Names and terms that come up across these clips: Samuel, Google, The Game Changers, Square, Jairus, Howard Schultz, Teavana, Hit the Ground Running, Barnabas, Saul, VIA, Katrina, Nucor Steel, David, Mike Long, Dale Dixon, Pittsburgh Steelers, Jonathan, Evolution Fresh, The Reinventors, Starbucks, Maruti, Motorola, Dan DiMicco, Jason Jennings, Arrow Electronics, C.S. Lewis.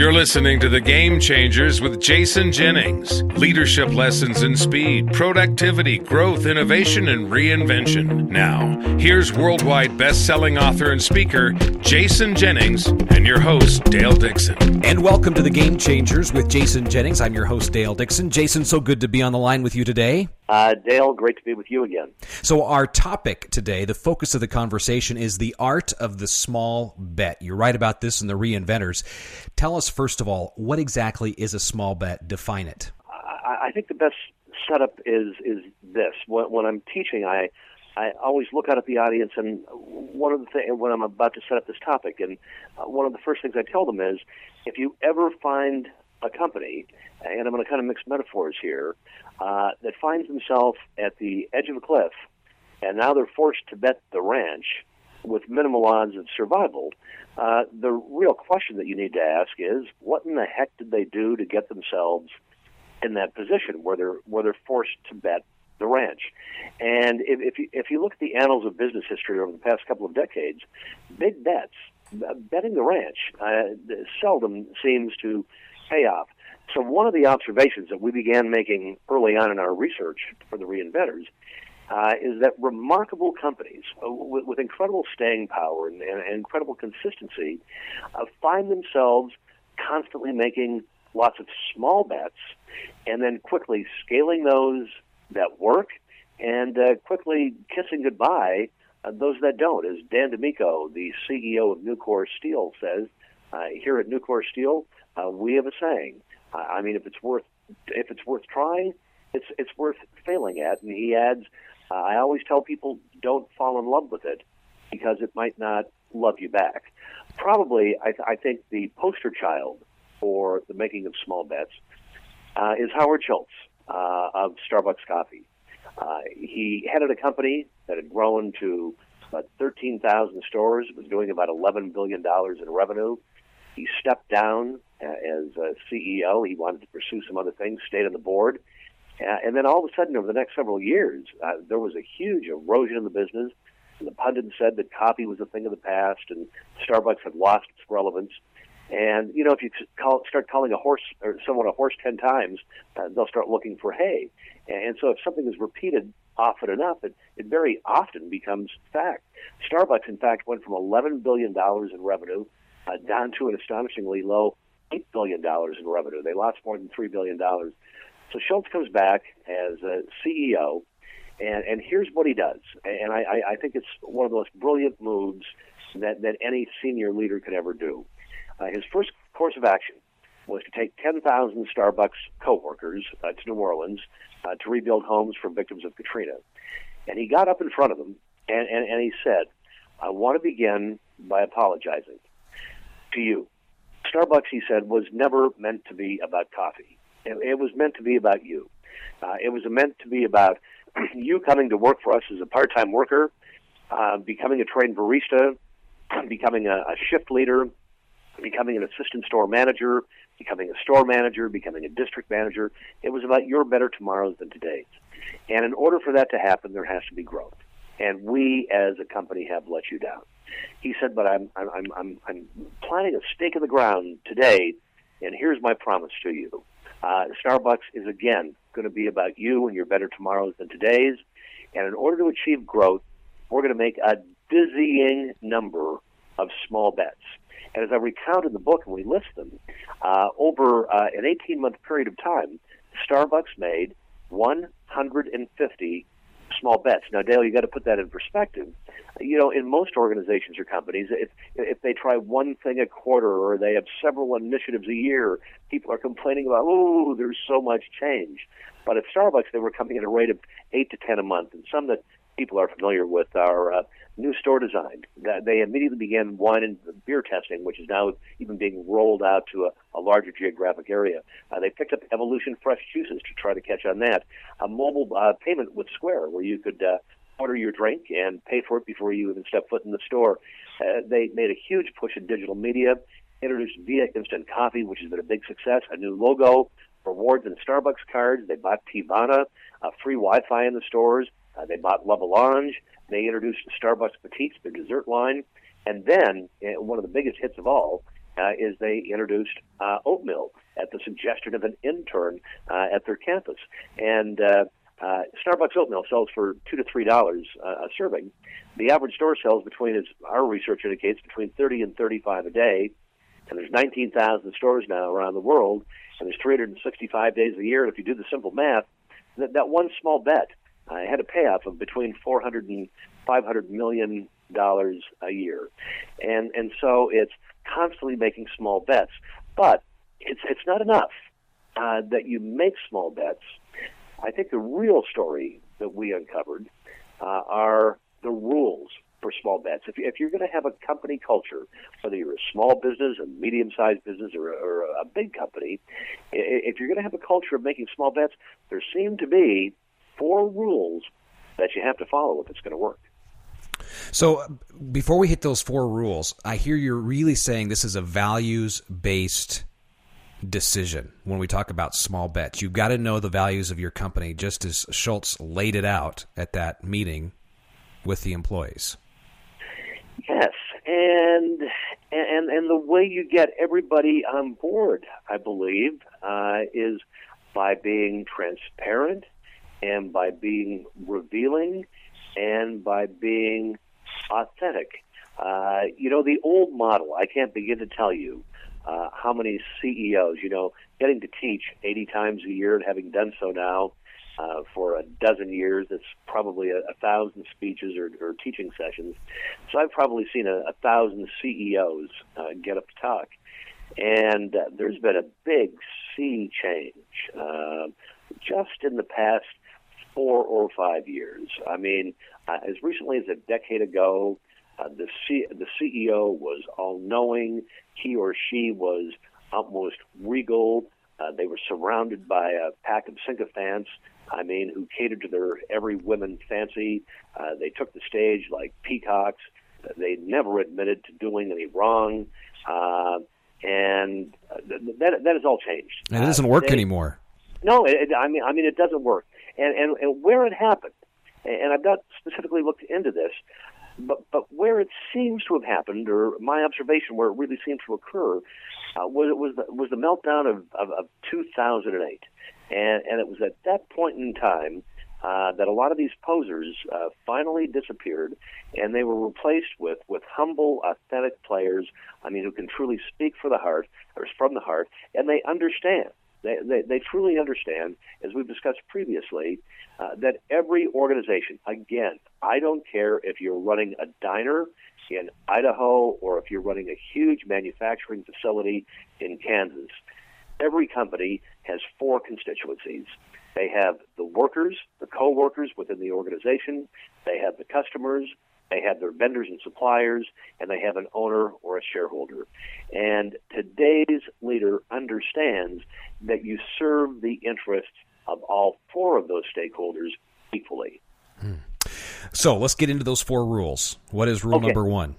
You're listening to The Game Changers with Jason Jennings. Leadership lessons in speed, productivity, growth, innovation, and reinvention. Now, here's worldwide best-selling author and speaker, Jason Jennings, and your host, Dale Dixon. And welcome to The Game Changers with Jason Jennings. I'm your host, Dale Dixon. Jason, so good to be on the line with you today. Dale, great to be with you again. So our topic today, the focus of the conversation, is the art of the small bet. You're right about this in The Reinventors. Tell us, first of all, what exactly is a small bet? Define it. I think the best setup is this. When I'm teaching, I always look out at the audience, and one of the things when I'm about to set up this topic, and one of the first things I tell them is, if you ever find a company, and I'm going to kind of mix metaphors here, that finds themselves at the edge of a cliff, and now they're forced to bet the ranch with minimal odds of survival, the real question that you need to ask is, what in the heck did they do to get themselves in that position where they're forced to bet the ranch? And if you look at the annals of business history over the past couple of decades, big bets, betting the ranch, seldom seems to payoff. So one of the observations that we began making early on in our research for The Reinventors is that remarkable companies with incredible staying power and incredible consistency find themselves constantly making lots of small bets and then quickly scaling those that work and quickly kissing goodbye those that don't. As Dan DiMicco, the CEO of Nucor Steel, says, here at Nucor Steel, we have a saying. I mean, if it's worth trying, it's worth failing at. And he adds, I always tell people, don't fall in love with it because it might not love you back. Probably, I think the poster child for the making of small bets is Howard Schultz of Starbucks coffee. He headed a company that had grown to about 13,000 stores. It was doing about $11 billion in revenue. He stepped down as CEO. He wanted to pursue some other things, stayed on the board. And then all of a sudden, over the next several years, there was a huge erosion in the business. And the pundits said that coffee was a thing of the past, and Starbucks had lost its relevance. And, you know, if you start calling a horse or someone a horse 10 times, they'll start looking for hay. And so if something is repeated often enough, it very often becomes fact. Starbucks, in fact, went from $11 billion in revenue down to an astonishingly low $8 billion in revenue. They lost more than $3 billion. So Schultz comes back as a CEO, and here's what he does. And I think it's one of the most brilliant moves that any senior leader could ever do. His first course of action was to take 10,000 Starbucks coworkers to New Orleans to rebuild homes for victims of Katrina. And he got up in front of them, and he said, I want to begin by apologizing to you. Starbucks, he said, was never meant to be about coffee. It was meant to be about you. It was meant to be about you coming to work for us as a part-time worker, becoming a trained barista, becoming a shift leader, becoming an assistant store manager, becoming a store manager, becoming a district manager. It was about your better tomorrows than today's. And in order for that to happen, there has to be growth. And we as a company have let you down. He said, but I'm planting a stake in the ground today, and here's my promise to you. Starbucks is, again, going to be about you and your better tomorrows than today's. And in order to achieve growth, we're going to make a dizzying number of small bets. And as I recount in the book, and we list them, over an 18-month period of time, Starbucks made 150 small bets. Now, Dale, you got to put that in perspective. You know, in most organizations or companies, if they try one thing a quarter or they have several initiatives a year, people are complaining about, oh, there's so much change. But at Starbucks, they were coming at a rate of 8 to 10 a month, and some that people are familiar with are new store design. They immediately began wine and beer testing, which is now even being rolled out to a larger geographic area. They picked up Evolution Fresh juices to try to catch on that. A mobile payment with Square, where you could order your drink and pay for it before you even step foot in the store. They made a huge push in digital media, introduced VIA instant coffee, which has been a big success, a new logo, rewards and Starbucks cards. They bought Teavana, free Wi-Fi in the stores. They bought Valange. They introduced Starbucks Petites, their dessert line. And then, one of the biggest hits of all, is they introduced oatmeal at the suggestion of an intern at their campus. And Starbucks oatmeil sells for $2 to $3 a serving. The average store sells between, as our research indicates, between 30 and 35 a day. And there's 19,000 stores now around the world, and there's 365 days a year. And if you do the simple math, that one small bet had a payoff of between $400 and $500 million a year. And so it's constantly making small bets. But it's not enough that you make small bets. I think the real story that we uncovered are the rules for small bets. If you're going to have a company culture, whether you're a small business, a medium-sized business, or a big company, if you're going to have a culture of making small bets, there seem to be four rules that you have to follow if it's going to work. So before we hit those four rules, I hear you're really saying this is a values-based decision when we talk about small bets. You've got to know the values of your company, just as Schultz laid it out at that meeting with the employees. Yes, and the way you get everybody on board, I believe, is by being transparent and by being revealing and by being authentic. The old model, I can't begin to tell you how many CEOs, getting to teach 80 times a year and having done so now for a dozen years, that's probably 1,000 speeches or teaching sessions. So I've probably seen 1,000 CEOs get up to talk. And there's been a big sea change just in the past 4 or 5 years. I mean, as recently as a decade ago, the CEO was all-knowing. He or she was almost regal. They were surrounded by a pack of sycophants, who catered to their every woman's fancy. They took the stage like peacocks. They never admitted to doing any wrong. And that has all changed. And it doesn't work anymore. No, it doesn't work. And where it happened, and I've not specifically looked into this, But where it seems to have happened, or my observation where it really seems to occur, was the meltdown of 2008. And it was at that point in time that a lot of these posers finally disappeared, and they were replaced with humble, authentic players, who can truly speak from the heart, and they understand. They truly understand, as we've discussed previously, that every organization, again, I don't care if you're running a diner in Idaho or if you're running a huge manufacturing facility in Kansas, every company has four constituencies. They have the workers, the co-workers within the organization. They have the customers. They have their vendors and suppliers, and they have an owner or a shareholder. And today's leader understands that you serve the interests of all four of those stakeholders equally. So let's get into those four rules. What is rule number one?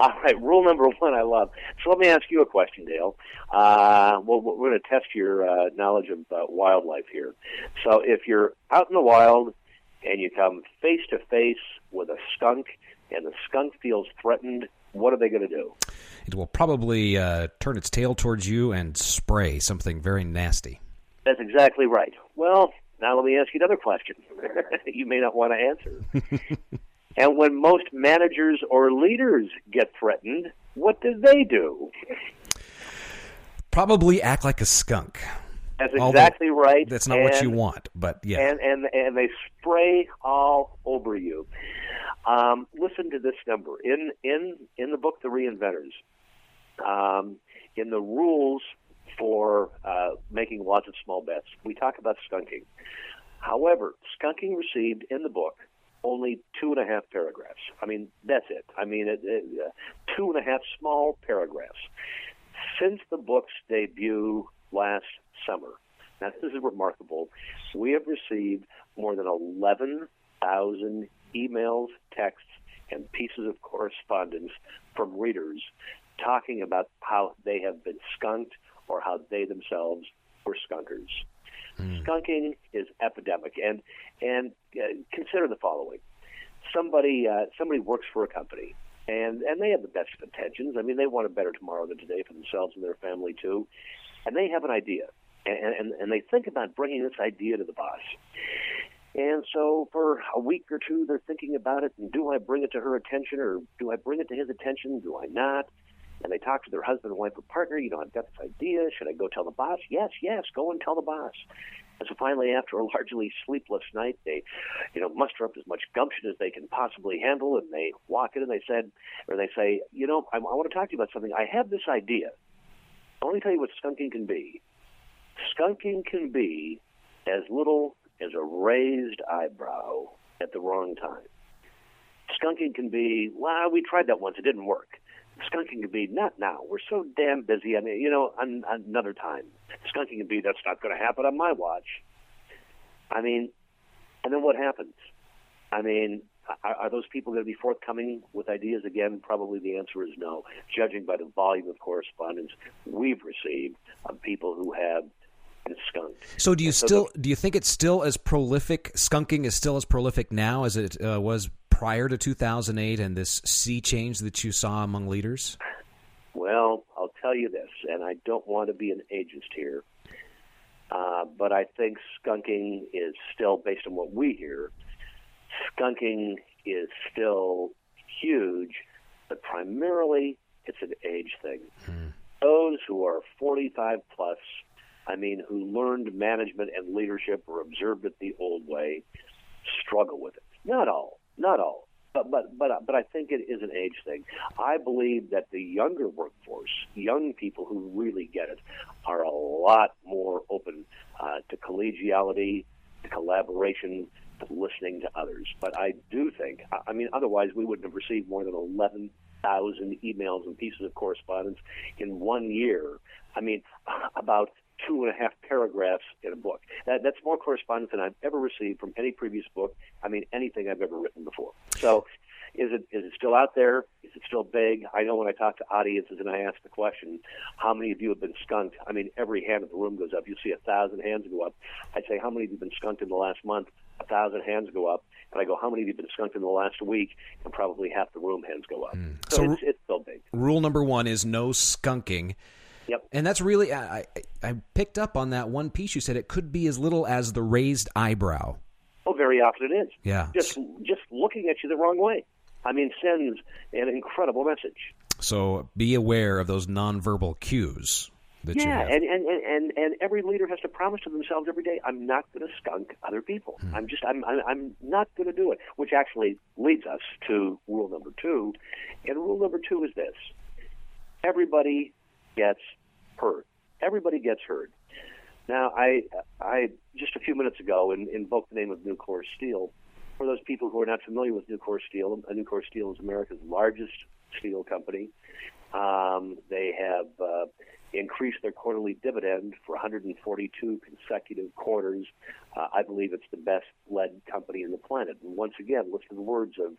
All right, rule number one I love. So let me ask you a question, Dale. We're going to test your knowledge of wildlife here. So if you're out in the wild and you come face-to-face with a skunk, and the skunk feels threatened, what are they going to do? It will probably turn its tail towards you and spray something very nasty. That's exactly right. Well, now let me ask you another question you may not want to answer. And when most managers or leaders get threatened, what do they do? Probably act like a skunk. That's exactly right. That's not what you want, but yeah. And they spray all over you. Listen to this number. In the book, The Reinventors, in the rules for making lots of small bets, we talk about skunking. However, skunking received in the book only 2.5 paragraphs. That's it. It 2.5 small paragraphs. Since the book's debut last summer. Now, this is remarkable. We have received more than 11,000 emails, texts, and pieces of correspondence from readers talking about how they have been skunked or how they themselves were skunkers. Skunking is epidemic. And consider the following. Somebody works for a company. And they have the best of intentions. I mean, they want a better tomorrow than today for themselves and their family, too. And they have an idea. And they think about bringing this idea to the boss. And so for a week or two, they're thinking about it. And do I bring it to her attention, or do I bring it to his attention? Do I not? And they talk to their husband, wife, or partner. You know, I've got this idea. Should I go tell the boss? Yes, yes, go and tell the boss. And so finally, after a largely sleepless night, they, you know, muster up as much gumption as they can possibly handle, and they walk in and they say, you know, I want to talk to you about something. I have this idea. I want to tell you what skunking can be. Skunking can be as little as a raised eyebrow at the wrong time. Skunking can be, well, we tried that once, it didn't work. Skunking can be, not now. We're so damn busy. I mean, you know, another time. Skunking can be, that's not going to happen on my watch. I mean, and then what happens? I mean, are those people going to be forthcoming with ideas again? Probably the answer is no, judging by the volume of correspondence we've received of people who have skunked. So do you think it's still as prolific, skunking is still as prolific now as it was prior to 2008 and this sea change that you saw among leaders? Well, I'll tell you this, and I don't want to be an ageist here, but I think skunking is still, based on what we hear, skunking is still huge, but primarily it's an age thing. Mm. Those who are 45 plus, I mean, who learned management and leadership or observed it the old way, struggle with it. Not all, but I think it is an age thing. I believe that the younger workforce, young people who really get it, are a lot more open to collegiality, to collaboration, to listening to others. But I do think, I mean, otherwise we wouldn't have received more than 11,000 emails and pieces of correspondence in 1 year. I mean, about 2.5 paragraphs in a book. That's more correspondence than I've ever received from any previous book. I mean, anything I've ever written before. So is it still out there? Is it still big? I know when I talk to audiences and I ask the question, how many of you have been skunked? I mean, every hand in the room goes up. You see 1,000 hands go up. I say, how many of you have been skunked in the last month? 1,000 hands go up. And I go, how many of you have been skunked in the last week? And probably half the room hands go up. Mm. So it's still big. Rule number one is no skunking. Yep. And that's really, I picked up on that one piece you said. It could be as little as the raised eyebrow. Oh, very often it is. Yeah. Just looking at you the wrong way, I mean, sends an incredible message. So be aware of those nonverbal cues that you have. Yeah, and every leader has to promise to themselves every day, I'm not going to skunk other people. Hmm. I'm not going to do it, which actually leads us to rule number two. And rule number two is this. Everybody gets heard. Everybody gets heard. Now, I just a few minutes ago invoked the name of Nucor Steel. For those people who are not familiar with Nucor Steel, Nucor Steel is America's largest steel company. They have increased their quarterly dividend for 142 consecutive quarters. I believe it's the best-led company on the planet. And once again, listen to the words of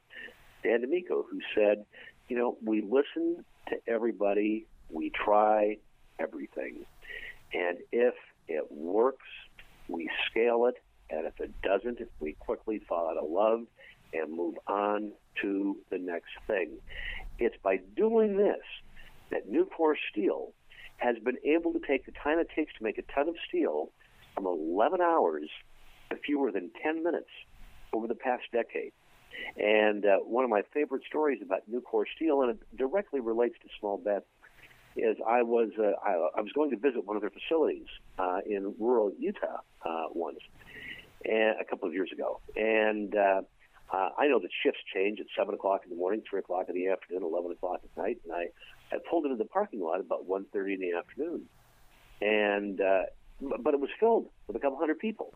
Dan DiMicco, who said, you know, we listen to everybody. We try everything, and if it works, we scale it, and if it doesn't, we quickly fall out of love and move on to the next thing. It's by doing this that Nucor Steel has been able to take the time it takes to make a ton of steel from 11 hours to fewer than 10 minutes over the past decade. And one of my favorite stories about Nucor Steel, and it directly relates to small batch, is I was going to visit one of their facilities in rural Utah once, and a couple of years ago. And I know that shifts change at 7 o'clock in the morning, 3 o'clock in the afternoon, 11 o'clock at night. And I pulled into the parking lot about 1:30 in the afternoon. And but it was filled with a couple hundred people.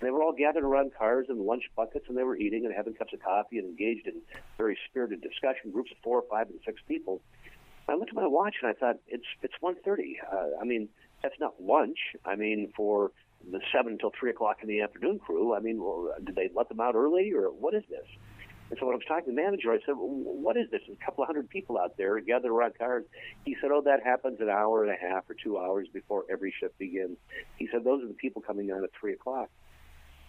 They were all gathered around cars and lunch buckets, and they were eating and having cups of coffee and engaged in very spirited discussion, groups of 4 or 5 and 6 people. I looked at my watch and I thought, it's 1:30. I mean, that's not lunch. I mean, for the 7 till 3 o'clock in the afternoon crew, I mean, well, did they let them out early or what is this? And so when I was talking to the manager, I said, well, what is this? There's a couple of hundred people out there gathered around cars. He said, oh, that happens an hour and a half or 2 hours before every shift begins. He said, those are the people coming on at 3 o'clock.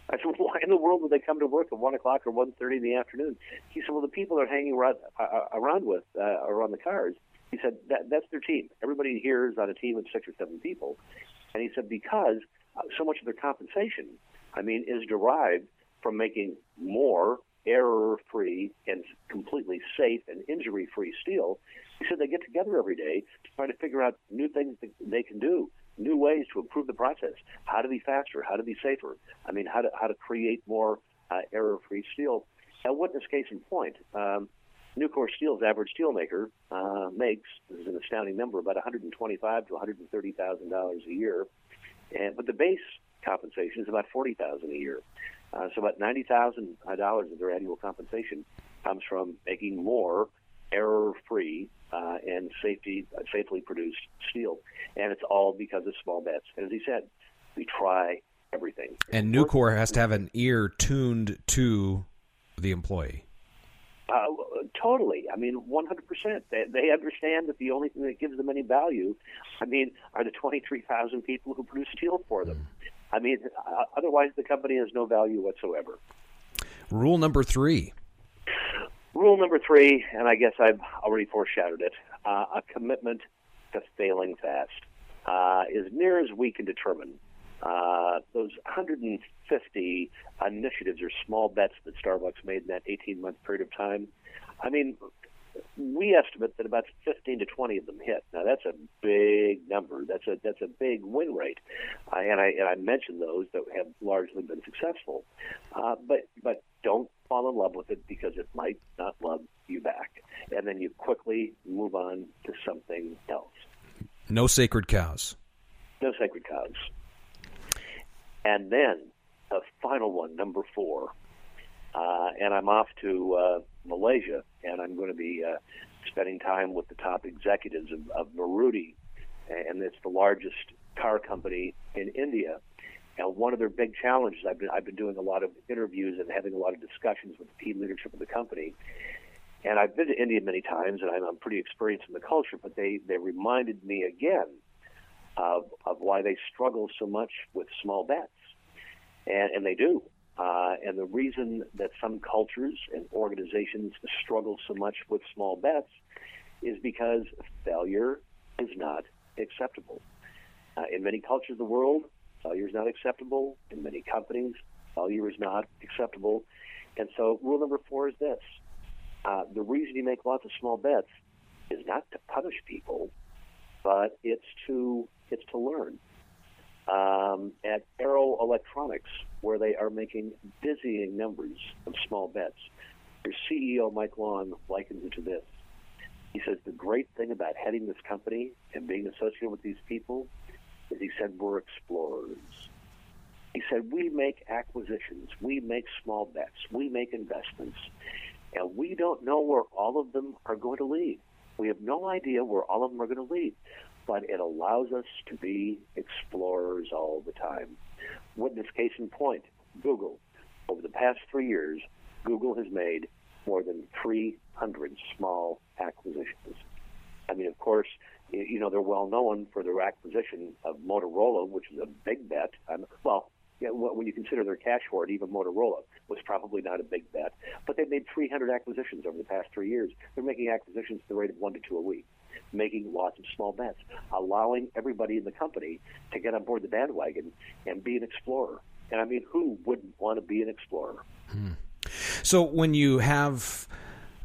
I said, why in the world would they come to work at 1 o'clock or 1:30 in the afternoon? He said, well, the people they're hanging around with are on the cars. He said, that's their team. Everybody here is on a team of 6 or 7 people. And he said, because so much of their compensation, I mean, is derived from making more error-free and completely safe and injury-free steel. He said they get together every day to try to figure out new things that they can do, new ways to improve the process, how to be faster, how to be safer, I mean, how to create more error-free steel. And witness case in point, Nucor Steel's average steelmaker makes, this is an astounding number, about $125,000 to $130,000 a year, but the base compensation is about $40,000 a year. So about $90,000 of their annual compensation comes from making more error-free and safely produced steel. And it's all because of small bets. And as he said, we try everything. And Nucor has to have an ear tuned to the employee. Totally. I mean, 100%. They understand that the only thing that gives them any value, I mean, are the 23,000 people who produce steel for them. I mean, otherwise the company has no value whatsoever. Rule number three, and I guess I've already foreshadowed it, a commitment to failing fast. As near as we can determine, those 150 initiatives or small bets that Starbucks made in that 18-month period of time, I mean, we estimate that about 15 to 20 of them hit. Now, that's a big number. That's a big win rate. And I mentioned those that have largely been successful. But don't fall in love with it because it might not love you back. And then you quickly move on to something else. No sacred cows. And then the final one, number 4. And I'm off to Malaysia, and I'm going to be spending time with the top executives of Maruti, and it's the largest car company in India. And one of their big challenges, I've been doing a lot of interviews and having a lot of discussions with the key leadership of the company. And I've been to India many times, and I'm pretty experienced in the culture, but they reminded me again of why they struggle so much with small bets, and they do. And the reason that some cultures and organizations struggle so much with small bets is because failure is not acceptable. In many cultures of the world, failure is not acceptable. In many companies, failure is not acceptable. And so rule number 4 is this. The reason you make lots of small bets is not to punish people, but it's to learn. At Arrow Electronics, where they are making dizzying numbers of small bets, their CEO, Mike Long, likens it to this. He says, the great thing about heading this company and being associated with these people is, he said, we're explorers. He said, we make acquisitions, we make small bets, we make investments, and we don't know where all of them are going to lead. We have no idea where all of them are going to lead. But it allows us to be explorers all the time. Witness case in point, Google. Over the past 3 years, Google has made more than 300 small acquisitions. I mean, of course, you know, they're well known for their acquisition of Motorola, which is a big bet. Yeah, when you consider their cash hoard, even Motorola was probably not a big bet. But they've made 300 acquisitions over the past 3 years. They're making acquisitions at the rate of 1 to 2 a week, making lots of small bets, allowing everybody in the company to get on board the bandwagon and be an explorer. And I mean, who wouldn't want to be an explorer? Hmm. So when you have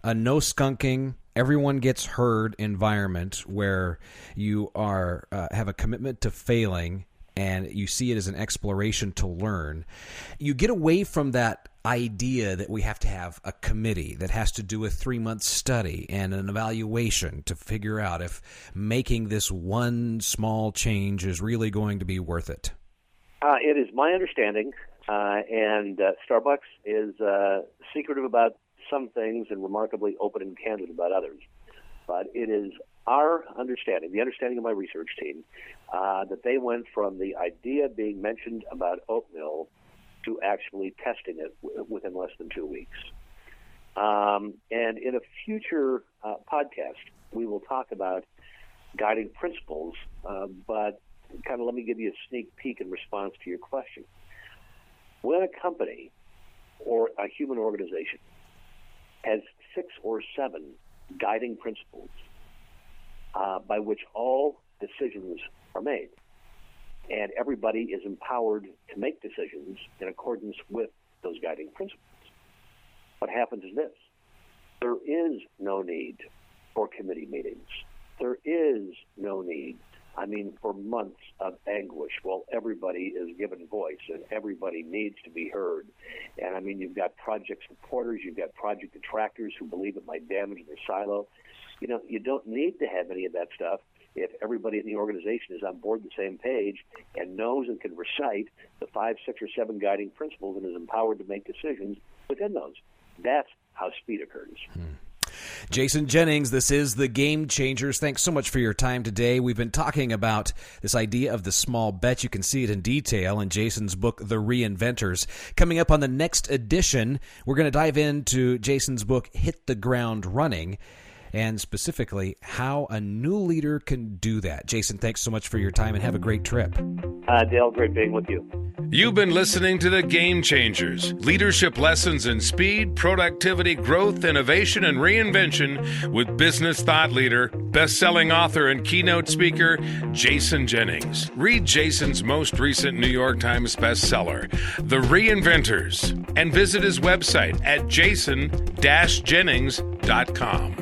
a no skunking, everyone gets heard environment where you are have a commitment to failing, and you see it as an exploration to learn, you get away from that idea that we have to have a committee that has to do a 3-month study and an evaluation to figure out if making this one small change is really going to be worth it. It is my understanding, and Starbucks is secretive about some things and remarkably open and candid about others. But it is our understanding, the understanding of my research team, that they went from the idea being mentioned about oatmeal to actually testing it within less than 2 weeks. And in a future podcast, we will talk about guiding principles, but kind of let me give you a sneak peek in response to your question. When a company or a human organization has 6 or 7 guiding principles by which all decisions are made, and everybody is empowered to make decisions in accordance with those guiding principles, what happens is this. There is no need for committee meetings. There is no need, for months of anguish while everybody is given voice and everybody needs to be heard. And, you've got project supporters, you've got project detractors who believe it might damage their silo. You don't need to have any of that stuff if everybody in the organization is on board the same page and knows and can recite the 5, 6, or 7 guiding principles and is empowered to make decisions within those. That's how speed occurs. Jason Jennings, this is The Game Changers. Thanks so much for your time today. We've been talking about this idea of the small bet. You can see it in detail in Jason's book, The Reinventors. Coming up on the next edition, we're going to dive into Jason's book, Hit the Ground Running, and specifically how a new leader can do that. Jason, thanks so much for your time and have a great trip. Dale, great being with you. You've been listening to The Game Changers, leadership lessons in speed, productivity, growth, innovation, and reinvention with business thought leader, best-selling author, and keynote speaker, Jason Jennings. Read Jason's most recent New York Times bestseller, The Reinventors, and visit his website at jason-jennings.com.